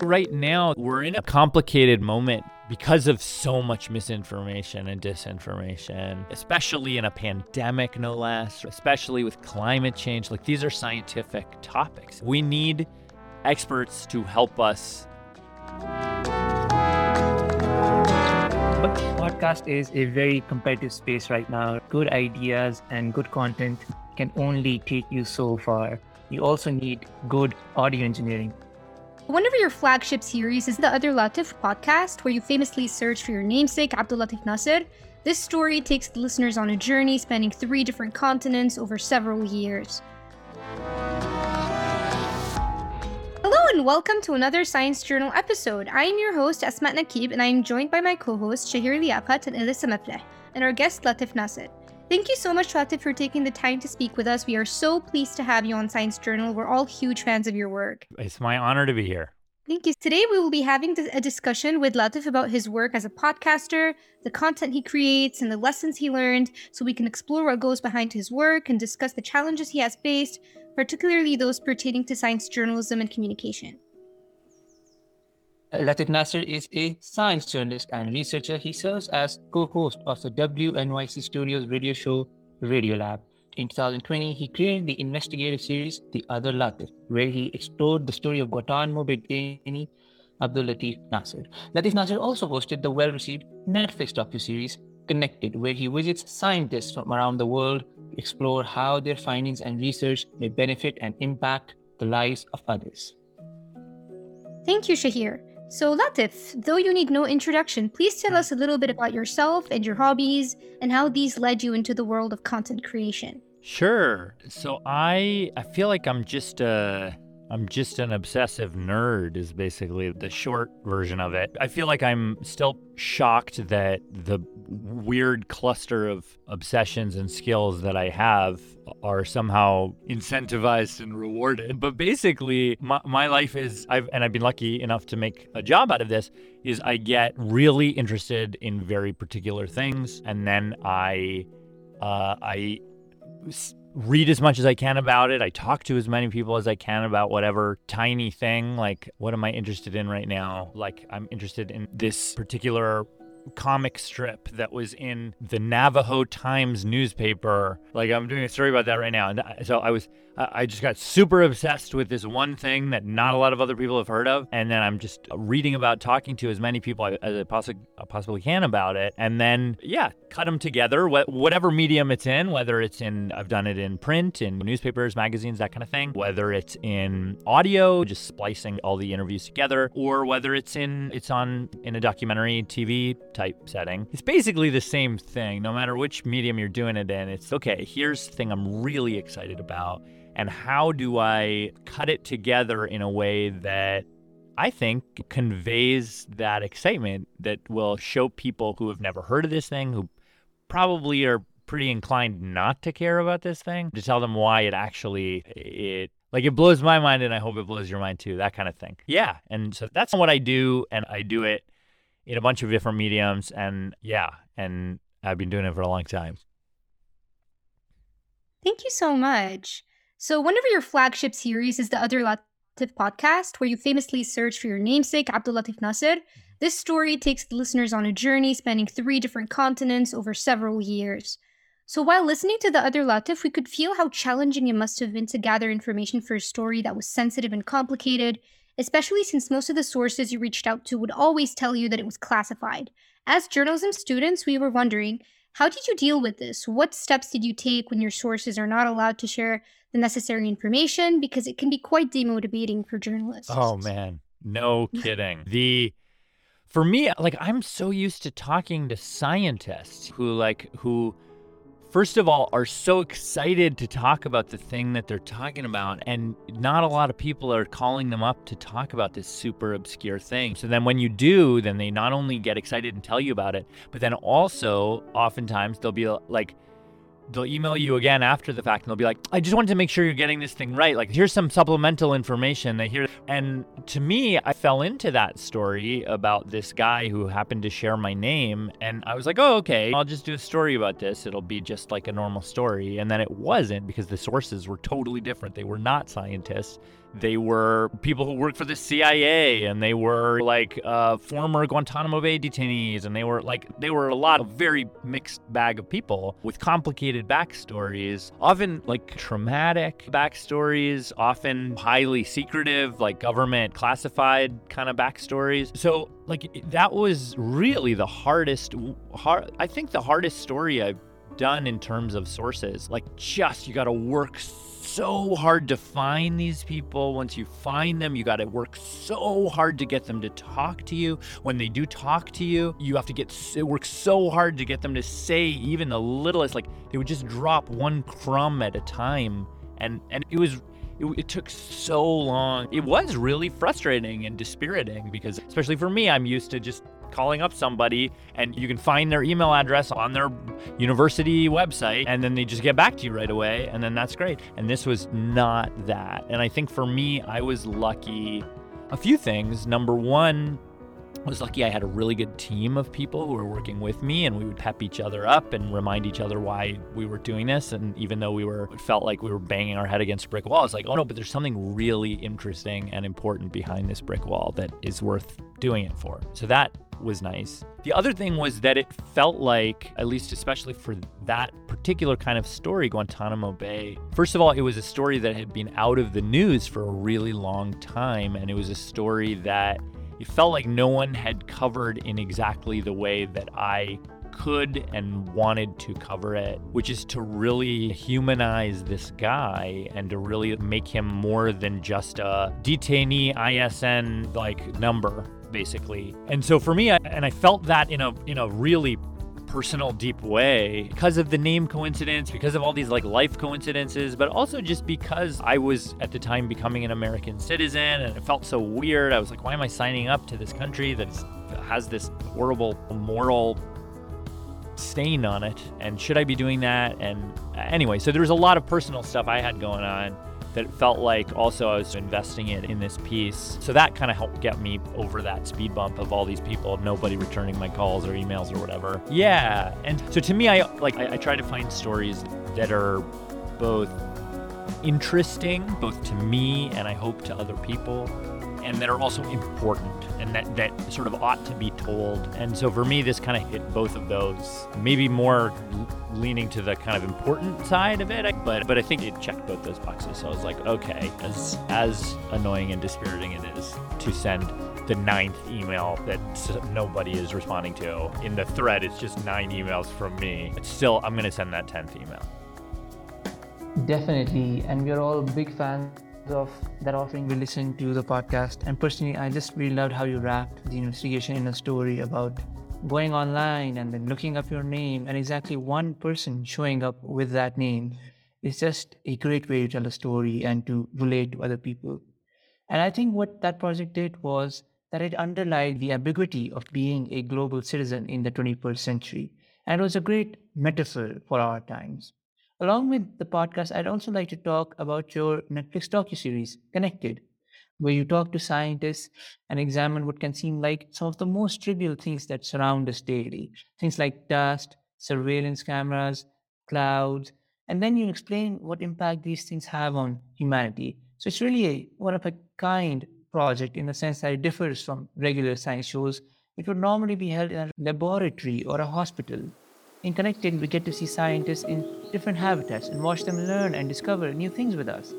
think right now we're in a complicated moment because of so much misinformation and disinformation, especially in a pandemic, no less, especially with climate change. Like, these are scientific topics. We need experts to help us. But podcast is a very competitive space right now. Good ideas and good content can only take you so far. You also need good audio engineering. One of your flagship series is The Other Latif podcast, where you famously search for your namesake, Abdul Latif Nasser. This story takes the listeners on a journey spanning 3 different continents over several years. Hello and welcome to another Science Journal episode. I am your host, Asmat Nakeeb, and I am joined by my co-hosts, Shahir Liakat and Elissa Mifleh, and our guest, Latif Nasser. Thank you so much, Latif, for taking the time to speak with us. We are so pleased to have you on Science Journal. We're all huge fans of your work. It's my honor to be here. Thank you. Today, we will be having a discussion with Latif about his work as a podcaster, the content he creates, and the lessons he learned, so we can explore what goes behind his work and discuss the challenges he has faced, particularly those pertaining to science journalism and communication. Latif Nasser is a science journalist and researcher. He serves as co-host of the WNYC Studios radio show, Radio Lab. In 2020, he created the investigative series, The Other Latif, where he explored the story of Guantanamo Bay, Abdul Latif Nasser. Latif Nasser also hosted the well-received Netflix docuseries, Connected, where he visits scientists from around the world to explore how their findings and research may benefit and impact the lives of others. Thank you, Shahir. So Latif, though you need no introduction, please tell us a little bit about yourself and your hobbies and how these led you into the world of content creation. Sure. So I feel like I'm just an obsessive nerd is basically the short version of it. I feel like I'm still shocked that the weird cluster of obsessions and skills that I have are somehow incentivized and rewarded. But basically, my life is, I've been lucky enough to make a job out of this, is I get really interested in very particular things. And then I read as much as I can about it. I talk to as many people as I can about whatever tiny thing. Like, what am I interested in right now? Like, I'm interested in this particular comic strip that was in the Navajo Times newspaper. Like, I'm doing a story about that right now. And so I just got super obsessed with this one thing that not a lot of other people have heard of. And then I'm just reading about, talking to as many people as I possibly can about it. And then, cut them together, whatever medium it's in, whether it's in, I've done it in print, in newspapers, magazines, that kind of thing, whether it's in audio, just splicing all the interviews together, or whether it's in a documentary TV type setting. It's basically the same thing, no matter which medium you're doing it in. It's okay, here's the thing I'm really excited about, and how do I cut it together in a way that I think conveys that excitement, that will show people who have never heard of this thing, who probably are pretty inclined not to care about this thing, to tell them why it actually, like, it blows my mind, and I hope it blows your mind too, that kind of thing. Yeah, and so that's what I do, and I do it in a bunch of different mediums, and I've been doing it for a long time. Thank you so much. So one of your flagship series is The Other Latif podcast, where you famously search for your namesake, Abdul Latif Nasser. This story takes the listeners on a journey spanning 3 different continents over several years. So while listening to The Other Latif, we could feel how challenging it must have been to gather information for a story that was sensitive and complicated, especially since most of the sources you reached out to would always tell you that it was classified. As journalism students, we were wondering, how did you deal with this? What steps did you take when your sources are not allowed to share the necessary information? Because it can be quite demotivating for journalists. Oh, man. No kidding. For me, like, I'm so used to talking to scientists who first of all, are so excited to talk about the thing that they're talking about, and not a lot of people are calling them up to talk about this super obscure thing. So then when you do, then they not only get excited and tell you about it, but then also oftentimes they'll be like, they'll email you again after the fact, and they'll be like, I just wanted to make sure you're getting this thing right. Like, here's some supplemental information. And to me, I fell into that story about this guy who happened to share my name. And I was like, oh, okay, I'll just do a story about this. It'll be just like a normal story. And then it wasn't, because the sources were totally different. They were not scientists. They were people who worked for the CIA, and they were like former Guantanamo Bay detainees, and they were a lot of very mixed bag of people with complicated backstories, often like traumatic backstories, often highly secretive, like government classified kind of backstories. So like that was really the hardest story I've done in terms of sources. Like just you got to work so hard to find these people. Once you find them, you got to work so hard to get them to talk to you. When they do talk to you, you have to work so hard to get them to say even the littlest. Like they would just drop one crumb at a time, and it took so long. It was really frustrating and dispiriting because, especially for me, I'm used to just calling up somebody and you can find their email address on their university website and then they just get back to you right away, and then that's great. And this was not that. And I think for me, I was lucky a few things. Number one, I was lucky I had a really good team of people who were working with me, and we would pep each other up and remind each other why we were doing this. And even though it felt like we were banging our head against a brick wall, it's like, oh no, but there's something really interesting and important behind this brick wall that is worth doing it for. So that was nice. The other thing was that it felt like, at least especially for that particular kind of story, Guantanamo Bay, first of all, it was a story that had been out of the news for a really long time. And it was a story that it felt like no one had covered in exactly the way that I could and wanted to cover it, which is to really humanize this guy and to really make him more than just a detainee ISN like number, basically. And so for me, I felt that in a really personal, deep way because of the name coincidence, because of all these like life coincidences, but also just because I was at the time becoming an American citizen and it felt so weird. I was like, why am I signing up to this country that has this horrible moral stain on it? And should I be doing that? And anyway, so there was a lot of personal stuff I had going on that felt like also I was investing it in this piece. So that kind of helped get me over that speed bump of all these people, nobody returning my calls or emails or whatever. Yeah, and so to me, I try to find stories that are both interesting, both to me and I hope to other people, and that are also important and that sort of ought to be told. And so for me, this kind of hit both of those, maybe more leaning to the kind of important side of it, but I think it checked both those boxes. So I was like, okay, as annoying and dispiriting it is to send the 9th email that nobody is responding to, in the thread it's just 9 emails from me, but still I'm gonna send that 10th email. Definitely, and we're all big fans of that offering. We listened to the podcast, and personally I just really loved how you wrapped the investigation in a story about going online and then looking up your name and exactly one person showing up with that name. It's just a great way to tell a story and to relate to other people. And I think what that project did was that it underlined the ambiguity of being a global citizen in the 21st century, and it was a great metaphor for our times. Along with the podcast, I'd also like to talk about your Netflix docuseries, Connected, where you talk to scientists and examine what can seem like some of the most trivial things that surround us daily. Things like dust, surveillance cameras, clouds, and then you explain what impact these things have on humanity. So it's really a one-of-a-kind project in the sense that it differs from regular science shows, which would normally be held in a laboratory or a hospital. In Connected, we get to see scientists in different habitats and watch them learn and discover new things with us,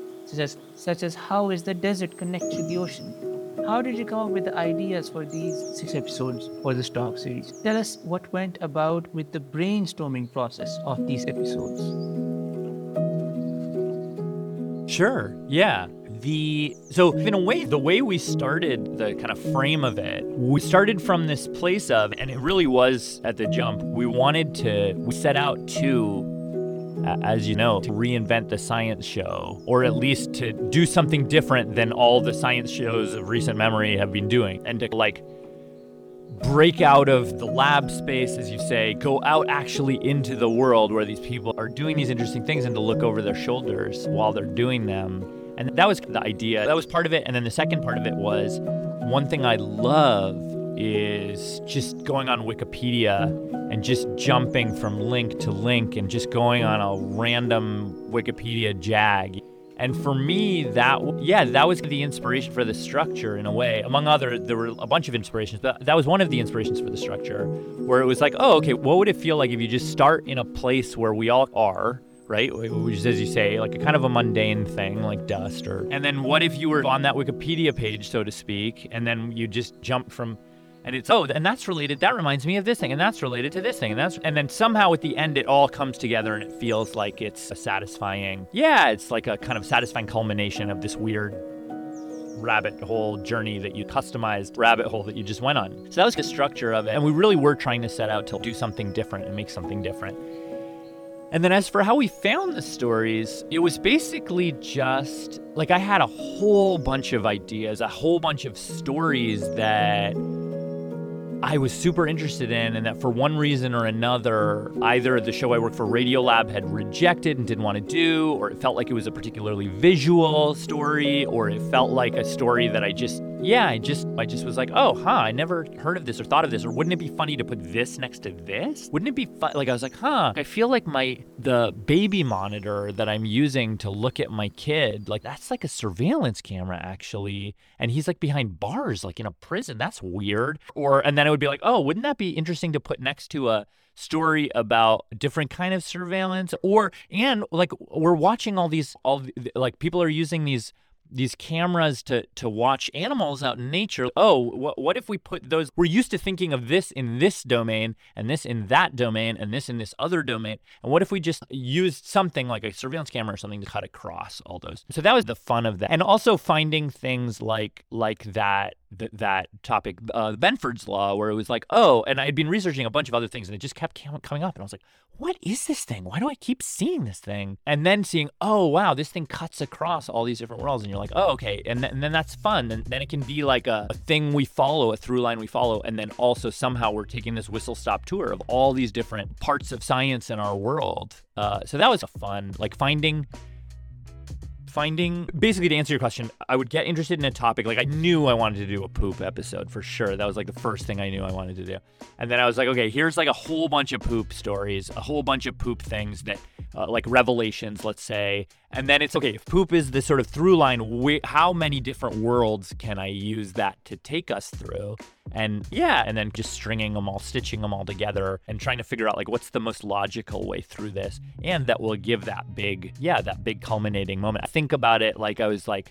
such as how is the desert connected to the ocean? How did you come up with the ideas for these 6 episodes for this talk series? Tell us what went about with the brainstorming process of these episodes. Sure, yeah. So in a way, the way we started the kind of frame of it, we started from this place of, and it really was at the jump, we set out to, as you know, to reinvent the science show, or at least to do something different than all the science shows of recent memory have been doing, and to like break out of the lab space, as you say, go out actually into the world where these people are doing these interesting things and to look over their shoulders while they're doing them. And that was the idea. That was part of it. And then the second part of it was, one thing I love is just going on Wikipedia and just jumping from link to link and just going on a random Wikipedia jag. And for me, that was the inspiration for the structure in a way. Among other, there were a bunch of inspirations, but that was one of the inspirations for the structure, where it was like, oh, okay, what would it feel like if you just start in a place where we all are, right? Which is, as you say, like a kind of a mundane thing, like dust or... And then what if you were on that Wikipedia page, so to speak, and then you just jumped from... And it's, oh, and that's related, that reminds me of this thing, and that's related to this thing, and then somehow at the end it all comes together and it feels like it's a satisfying, it's like a kind of satisfying culmination of this weird rabbit hole journey that you customized, rabbit hole that you just went on. So that was the structure of it, and we really were trying to set out to do something different and make something different. And then as for how we found the stories, it was basically just, like, I had a whole bunch of ideas, a whole bunch of stories that I was super interested in, and that for one reason or another, either the show I worked for, Radio Lab, had rejected and didn't want to do, or it felt like it was a particularly visual story, or it felt like a story that I just was like, I never heard of this or thought of this, or wouldn't it be funny to put this next to this? Wouldn't it be fun? Like, I was like, I feel like the baby monitor that I'm using to look at my kid, like, that's like a surveillance camera, actually. And he's like behind bars, like in a prison. That's weird. And then it would be like, wouldn't that be interesting to put next to a story about a different kind of surveillance? And like, we're watching all people are using these cameras to watch animals out in nature. What if we put those? We're used to thinking of this in this domain, and this in that domain, and this in this other domain. And what if we just used something like a surveillance camera or something to cut across all those? So that was the fun of that. And also finding things like that topic, Benford's Law, where it was like, and I'd been researching a bunch of other things, and it just kept coming up. And I was like, what is this thing? Why do I keep seeing this thing? And then seeing, this thing cuts across all these different worlds. And you're like, okay. And then that's fun. And then it can be like a thing we follow, a through line we follow. And then also somehow we're taking this whistle-stop tour of all these different parts of science in our world. So that was fun, like finding, basically, to answer your question, I would get interested in a topic. Like, I knew I wanted to do a poop episode for sure. That was like the first thing I knew I wanted to do. And then I was like, okay, here's like a whole bunch of poop stories, a whole bunch of poop things that like revelations, let's say. And then it's, okay, if poop is this sort of through line, how many different worlds can I use that to take us through? And then just stitching them all together and trying to figure out like what's the most logical way through this. And that will give that big culminating moment. I think about it like I was like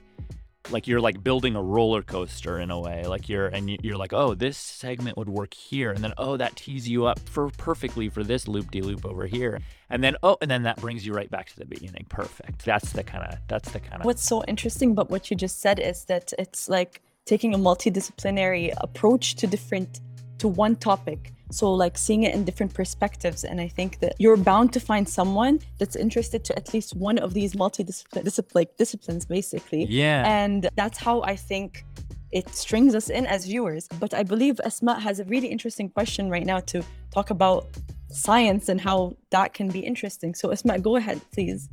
you're like building a roller coaster in a way, like you're like, this segment would work here, and then that tees you up for perfectly for this loop-de-loop over here, and then and then that brings you right back to the beginning. Perfect. That's the kind of What's so interesting about what you just said is that it's like taking a multidisciplinary approach to one topic. So like seeing it in different perspectives. And I think that you're bound to find someone that's interested to at least one of these multidisciplines, basically. Yeah. And that's how I think it strings us in as viewers. But I believe Asmat has a really interesting question right now to talk about science and how that can be interesting. So Asmat, go ahead, please.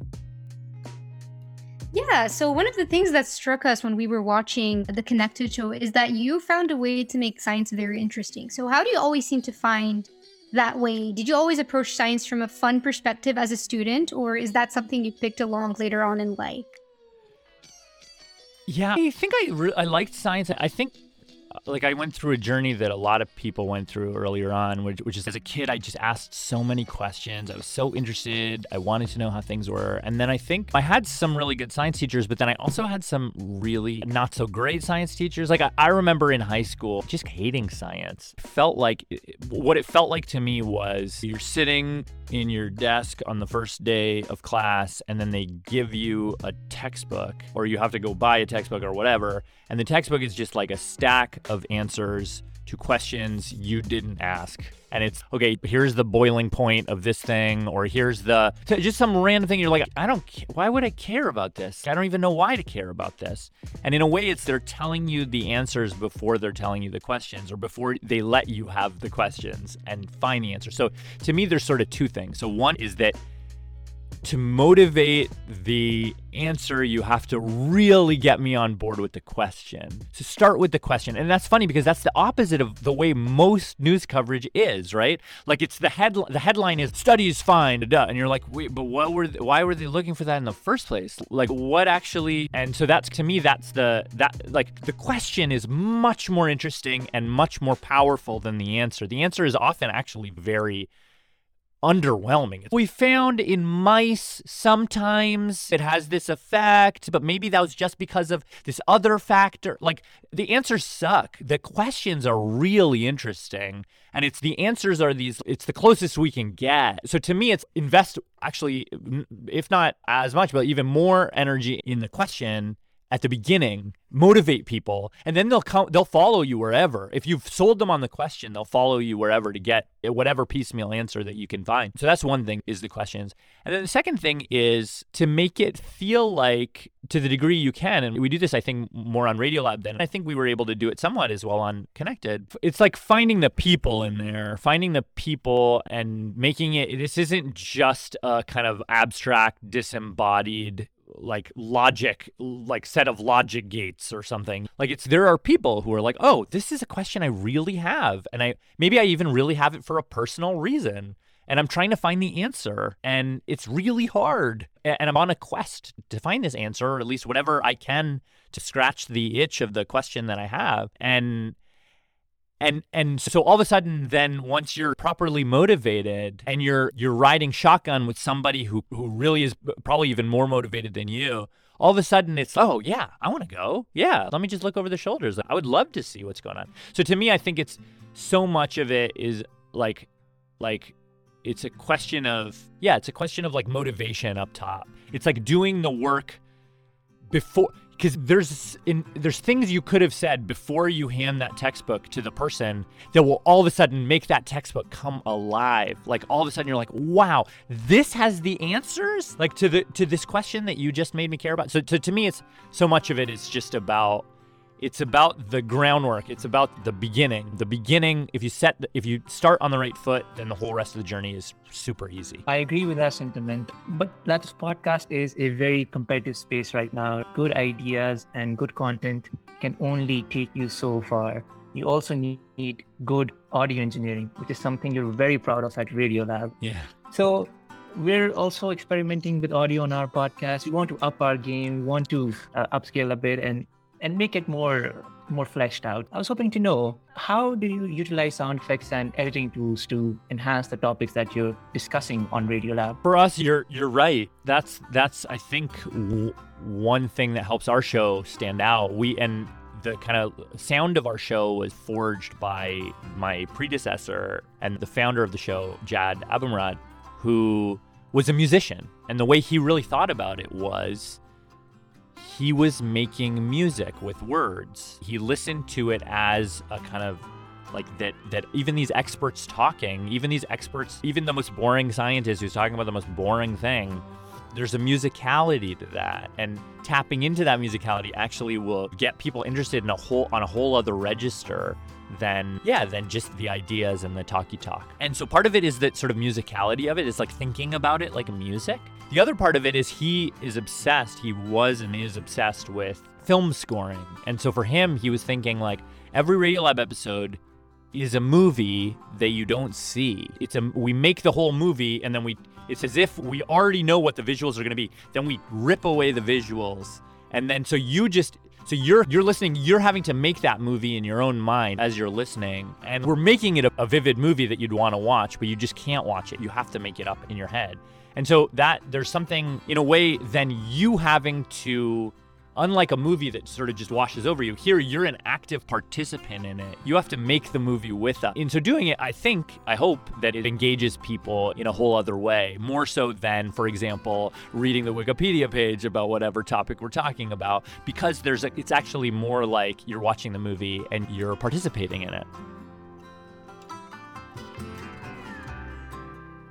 Yeah, so one of the things that struck us when we were watching the Connected show is that you found a way to make science very interesting. So how do you always seem to find that way? Did you always approach science from a fun perspective as a student, or is that something you picked along later on in life? Yeah, I think I liked science. I think like I went through a journey that a lot of people went through earlier on, which is as a kid, I just asked so many questions. I was so interested. I wanted to know how things were. And then I think I had some really good science teachers, but then I also had some really not so great science teachers. Like I remember in high school, just hating science. What it felt like to me was you're sitting in your desk on the first day of class, and then they give you a textbook, or you have to go buy a textbook or whatever. And the textbook is just like a stack of answers to questions you didn't ask. And it's, okay, here's the boiling point of this thing, or here's just some random thing. You're like, why would I care about this? I don't even know why to care about this. And in a way, it's they're telling you the answers before they're telling you the questions, or before they let you have the questions and find the answer. So to me, there's sort of two things. So one is that to motivate the answer, you have to really get me on board with the question. So start with the question. And that's funny because that's the opposite of the way most news coverage is, right? Like it's the headline is studies find, duh. And you're like, wait, but why were they looking for that in the first place? Like what actually, and so that's, to me, that's like the question is much more interesting and much more powerful than the answer. The answer is often actually very underwhelming. We found in mice sometimes it has this effect, but maybe that was just because of this other factor. Like the answers suck. The questions are really interesting, and it's the answers are these, it's the closest we can get. So to me, it's invest actually, if not as much, but even more energy in the question at the beginning, motivate people, and then they'll follow you wherever. If you've sold them on the question, they'll follow you wherever to get whatever piecemeal answer that you can find. So that's one thing, is the questions. And then the second thing is to make it feel like, to the degree you can, and we do this, I think, more on Radio Lab than I think we were able to do it somewhat as well on Connected. It's like finding the people in there, finding the people and making it, this isn't just a kind of abstract, disembodied like logic, like set of logic gates or something. Like it's, there are people who are like, oh, this is a question I really have. And maybe I even really have it for a personal reason. And I'm trying to find the answer. And it's really hard. And I'm on a quest to find this answer, or at least whatever I can to scratch the itch of the question that I have. And so all of a sudden, then once you're properly motivated and you're riding shotgun with somebody who really is probably even more motivated than you, all of a sudden it's, oh yeah, I want to go. Yeah, let me just look over the shoulders. I would love to see what's going on. So to me, I think it's so much of it is like it's a question of, yeah, it's a question of like motivation up top. It's like doing the work before. Because there's things you could have said before you hand that textbook to the person that will all of a sudden make that textbook come alive. Like all of a sudden you're like, wow, this has the answers like to this question that you just made me care about. So to me, it's so much of it is just about, it's about the groundwork. It's about the beginning. The beginning, if you start on the right foot, then the whole rest of the journey is super easy. I agree with that sentiment. But Latif's podcast is a very competitive space right now. Good ideas and good content can only take you so far. You also need good audio engineering, which is something you're very proud of at Radio Lab. Yeah. So we're also experimenting with audio on our podcast. We want to up our game. We want to upscale a bit and make it more fleshed out. I was hoping to know, how do you utilize sound effects and editing tools to enhance the topics that you're discussing on Radio Lab? For us, you're right. That's I think one thing that helps our show stand out. And the kind of sound of our show was forged by my predecessor and the founder of the show, Jad Abumrad, who was a musician. And the way he really thought about it was, he was making music with words. He listened to it as a kind of like that even these experts talking, even the most boring scientist who's talking about the most boring thing, there's a musicality to that. And tapping into that musicality actually will get people interested in a whole other register than just the ideas and the talky talk. And so part of it is that sort of musicality of it is like thinking about it like music. The other part of it is he was and is obsessed with film scoring. And so for him, he was thinking like every Radiolab episode is a movie that you don't see. We make the whole movie, and then it's as if we already know what the visuals are going to be. Then we rip away the visuals, and then so you're listening, you're having to make that movie in your own mind as you're listening. And we're making it a vivid movie that you'd want to watch, but you just can't watch it. You have to make it up in your head. And so that there's something, in a way, then you having to, unlike a movie that sort of just washes over you, here you're an active participant in it. You have to make the movie with us. In so doing it, I hope that it engages people in a whole other way, more so than, for example, reading the Wikipedia page about whatever topic we're talking about, because it's actually more like you're watching the movie and you're participating in it.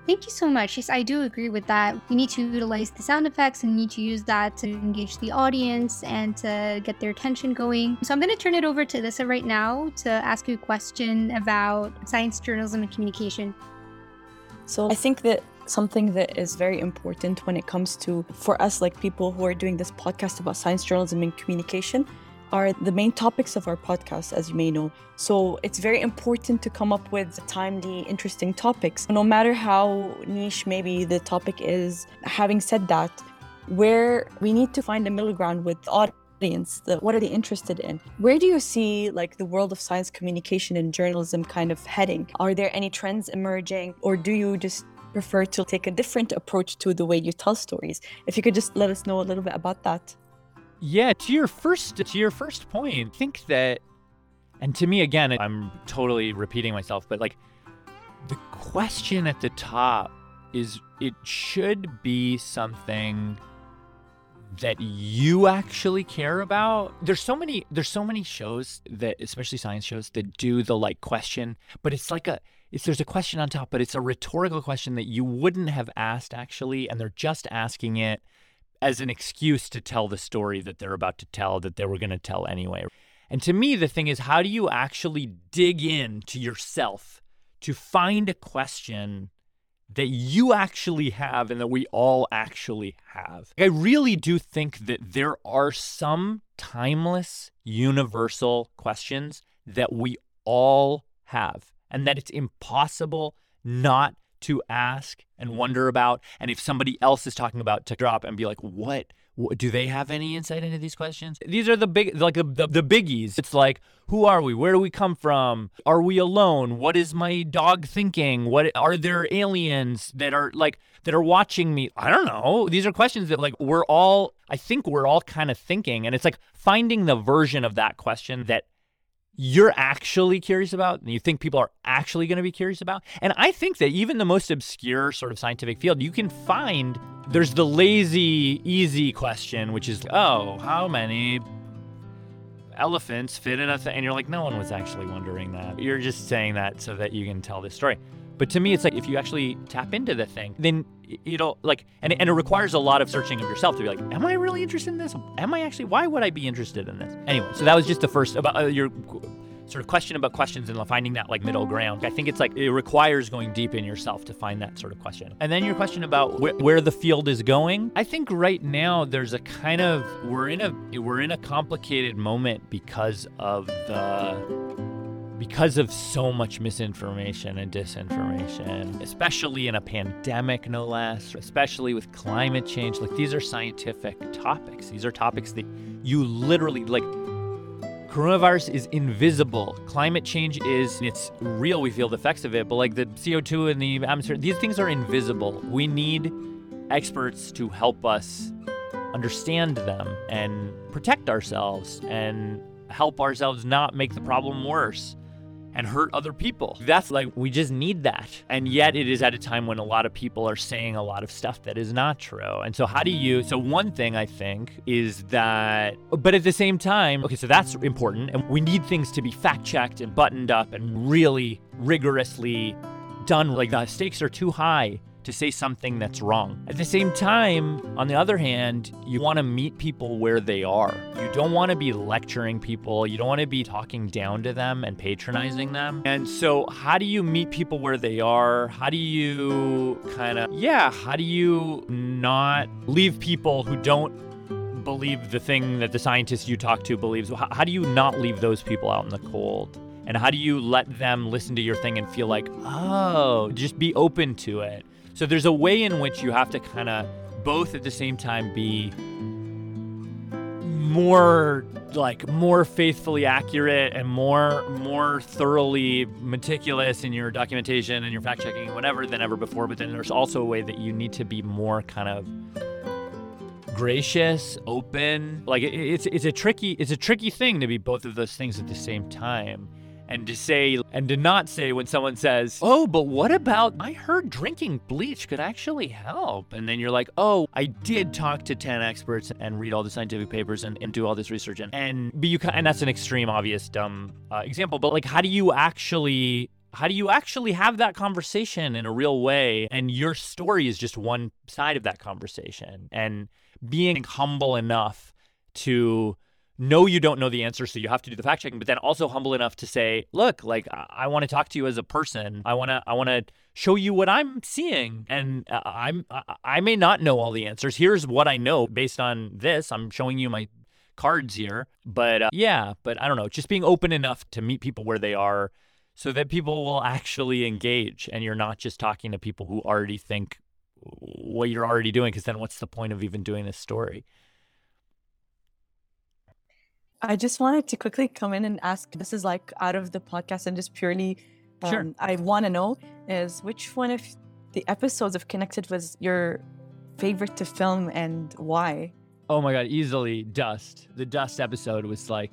Thank you so much. Yes, I do agree with that. You need to utilize the sound effects and need to use that to engage the audience and to get their attention going. So I'm going to turn it over to Elissa right now to ask you a question about science journalism and communication. So I think that Something that is very important when it comes to, for us, like people who are doing this podcast about science journalism and communication, are the main topics of our podcast, as you may know. So it's very important to come up with timely, interesting topics. No matter how niche maybe the topic is, having said that, where we need to find a middle ground with the audience, what are they interested in? Where do you see like the world of science communication and journalism kind of heading? Are there any trends emerging, or do you just prefer to take a different approach to the way you tell stories? If you could just let us know a little bit about that. Yeah, to your first point, I think that, and to me, again, I'm totally repeating myself, but like the question at the top is, it should be something that you actually care about. There's so many shows that, especially science shows, that do the like question, but it's like there's a question on top, but it's a rhetorical question that you wouldn't have asked actually, and they're just asking it as an excuse to tell the story that they're about to tell, that they were going to tell anyway. And to me, the thing is, how do you actually dig in to yourself to find a question that you actually have and that we all actually have? I really do think that there are some timeless, universal questions that we all have, and that it's impossible not to ask and wonder about. And if somebody else is talking about, to drop and be like, what do they have any insight into these questions? These are the big, like the biggies. It's like, who are we? Where do we come from? Are we alone? What is my dog thinking? What are there aliens that are watching me? I don't know. These are questions that I think we're all kind of thinking. And it's like finding the version of that question that you're actually curious about and you think people are actually going to be curious about. And I think that even the most obscure sort of scientific field, you can find, there's the lazy, easy question, which is, oh, how many elephants fit in a thing? And you're like, no one was actually wondering that. You're just saying that so that you can tell this story. But to me, it's like, if you actually tap into the thing, then it'll like, and it requires a lot of searching of yourself to be like, am I really interested in this? Am I actually, why would I be interested in this? Anyway, so that was just the first about your sort of question about questions and finding that like middle ground. I think it's like, it requires going deep in yourself to find that sort of question. And then your question about where the field is going. I think right now there's a kind of, we're in a complicated moment because of so much misinformation and disinformation, especially in a pandemic, no less, especially with climate change. Like, these are scientific topics. These are topics that you literally, like, coronavirus is invisible. Climate change is, it's real, we feel the effects of it, but like the CO2 in the atmosphere, these things are invisible. We need experts to help us understand them and protect ourselves and help ourselves not make the problem worse and hurt other people. That's like, we just need that. And yet it is at a time when a lot of people are saying a lot of stuff that is not true. And so so one thing I think is that, but at the same time, okay, so that's important. And we need things to be fact checked and buttoned up and really rigorously done. Like, the stakes are too high to say something that's wrong. At the same time, on the other hand, you want to meet people where they are. You don't want to be lecturing people. You don't want to be talking down to them and patronizing them. And so how do you meet people where they are? How do you how do you not leave people who don't believe the thing that the scientist you talk to believes? How do you not leave those people out in the cold? And how do you let them listen to your thing and feel like, oh, just be open to it? So there's a way in which you have to kind of both at the same time be more faithfully accurate and more thoroughly meticulous in your documentation and your fact checking and whatever than ever before. But then there's also a way that you need to be more kind of gracious, open. Like, it's a tricky thing to be both of those things at the same time. And to say, and to not say when someone says, oh, but what about, I heard drinking bleach could actually help. And then you're like, oh, I did talk to 10 experts and read all the scientific papers and do all this research. And that's an extreme, obvious, dumb example. But like, how do you actually have that conversation in a real way? And your story is just one side of that conversation. And being humble enough to know you don't know the answer, so you have to do the fact checking, but then also humble enough to say, look, like, I want to talk to you as a person. I want to show you what I'm seeing. And I may not know all the answers. Here's what I know based on this. I'm showing you my cards here. But but I don't know, just being open enough to meet people where they are so that people will actually engage and you're not just talking to people who already think what you're already doing, because then what's the point of even doing this story? I just wanted to quickly come in and ask, this is like out of the podcast and just purely, sure. I want to know is which one of the episodes of Connected was your favorite to film and why? Oh my God, easily Dust. The Dust episode was first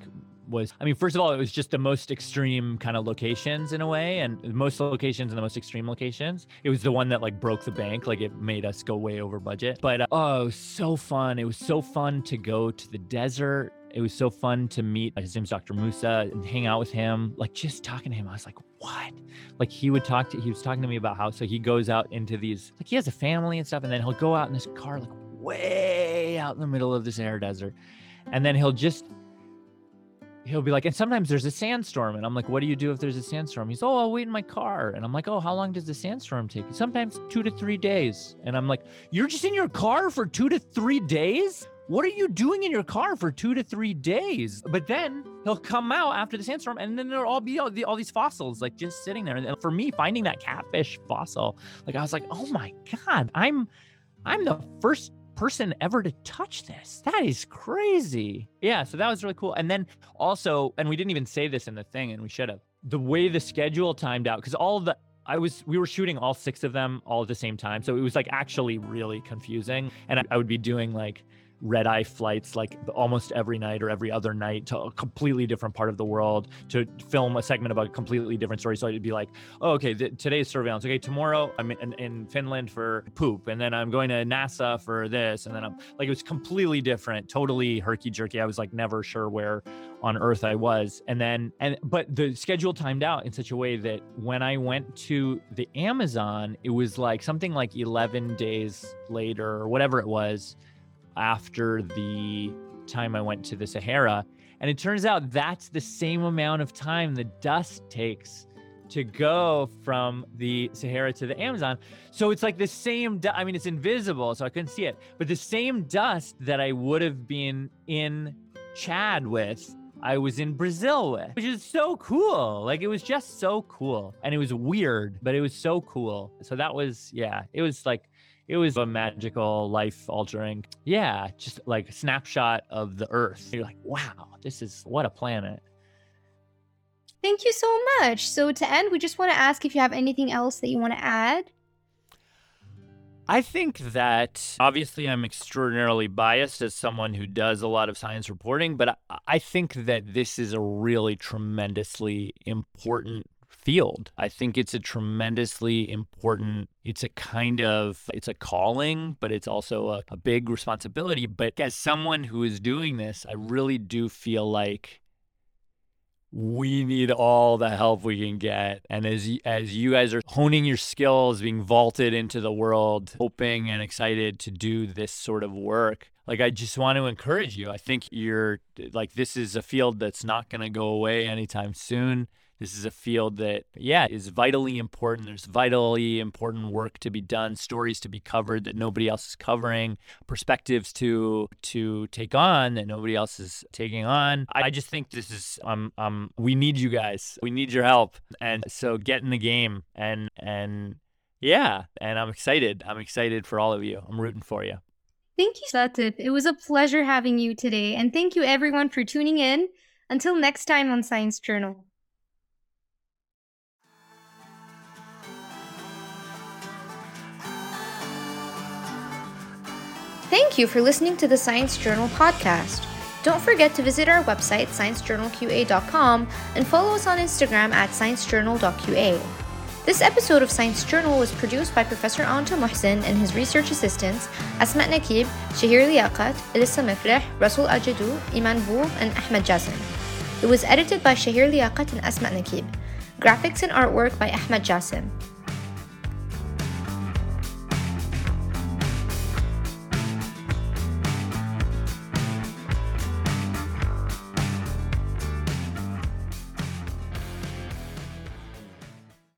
of all, it was just the most extreme kind of locations in a way, and most locations and the most extreme locations. It was the one that like broke the bank, like it made us go way over budget. But it was so fun. It was so fun to go to the desert. It was so fun to meet, his name's Dr. Musa, and hang out with him. Like just talking to him, I was like, what? Like he was talking to me about how, so he goes out into these, like he has a family and stuff, and then he'll go out in this car, like way out in the middle of this air desert. And then he'll be like, and sometimes there's a sandstorm. And I'm like, what do you do if there's a sandstorm? He's, I'll wait in my car. And I'm like, how long does the sandstorm take? Sometimes 2 to 3 days. And I'm like, you're just in your car for 2 to 3 days? What are you doing in your car for 2 to 3 days? But then he'll come out after the sandstorm and then there'll all be all these fossils like just sitting there. And for me, finding that catfish fossil, like I was like, oh my God, I'm the first person ever to touch this. That is crazy. Yeah, so that was really cool. And then also, and we didn't even say this in the thing and we should have, the way the schedule timed out, because we were shooting all 6 of them all at the same time. So it was like actually really confusing. And I would be doing like red eye flights like almost every night or every other night to a completely different part of the world to film a segment about a completely different story. So I'd be like, oh, okay, today's surveillance. Okay, tomorrow I'm in Finland for poop. And then I'm going to NASA for this. And then I'm like, it was completely different, totally herky jerky. I was like never sure where on earth I was. But the schedule timed out in such a way that when I went to the Amazon, it was like something like 11 days later or whatever it was, after the time I went to the Sahara. And it turns out that's the same amount of time the Dust takes to go from the Sahara to the Amazon. So it's like the same, it's invisible, so I couldn't see it, but the same Dust that I would have been in Chad with, I was in Brazil with, which is so cool. Like it was just so cool. And it was weird, but it was so cool. So that was, it was a magical, life-altering, just like a snapshot of the Earth. You're like, wow, this is, what a planet. Thank you so much. So to end, we just want to ask if you have anything else that you want to add. I think that obviously I'm extraordinarily biased as someone who does a lot of science reporting, but I think that this is a really tremendously important field. I think it's a tremendously important, it's a calling, but it's also a big responsibility. But as someone who is doing this, I really do feel like we need all the help we can get. And as you guys are honing your skills, being vaulted into the world, hoping and excited to do this sort of work, like, I just want to encourage you. I think this is a field that's not going to go away anytime soon. This is a field that, is vitally important. There's vitally important work to be done, stories to be covered that nobody else is covering, perspectives to take on that nobody else is taking on. I just think this is, we need you guys. We need your help. And so get in the game and I'm excited. I'm excited for all of you. I'm rooting for you. Thank you, Latif. It was a pleasure having you today. And thank you everyone for tuning in. Until next time on Science Journal. Thank you for listening to the Science Journal podcast. Don't forget to visit our website, sciencejournalqa.com, and follow us on Instagram at sciencejournal.qa. This episode of Science Journal was produced by Professor Anant Mohsin and his research assistants, Asmat Nakeeb, Shahir Liakat, Elissa Mifleh, Rasul Ajadu, Iman Bou, and Ahmed Jasim. It was edited by Shahir Liakat and Asmat Nakeeb. Graphics and artwork by Ahmed Jasim.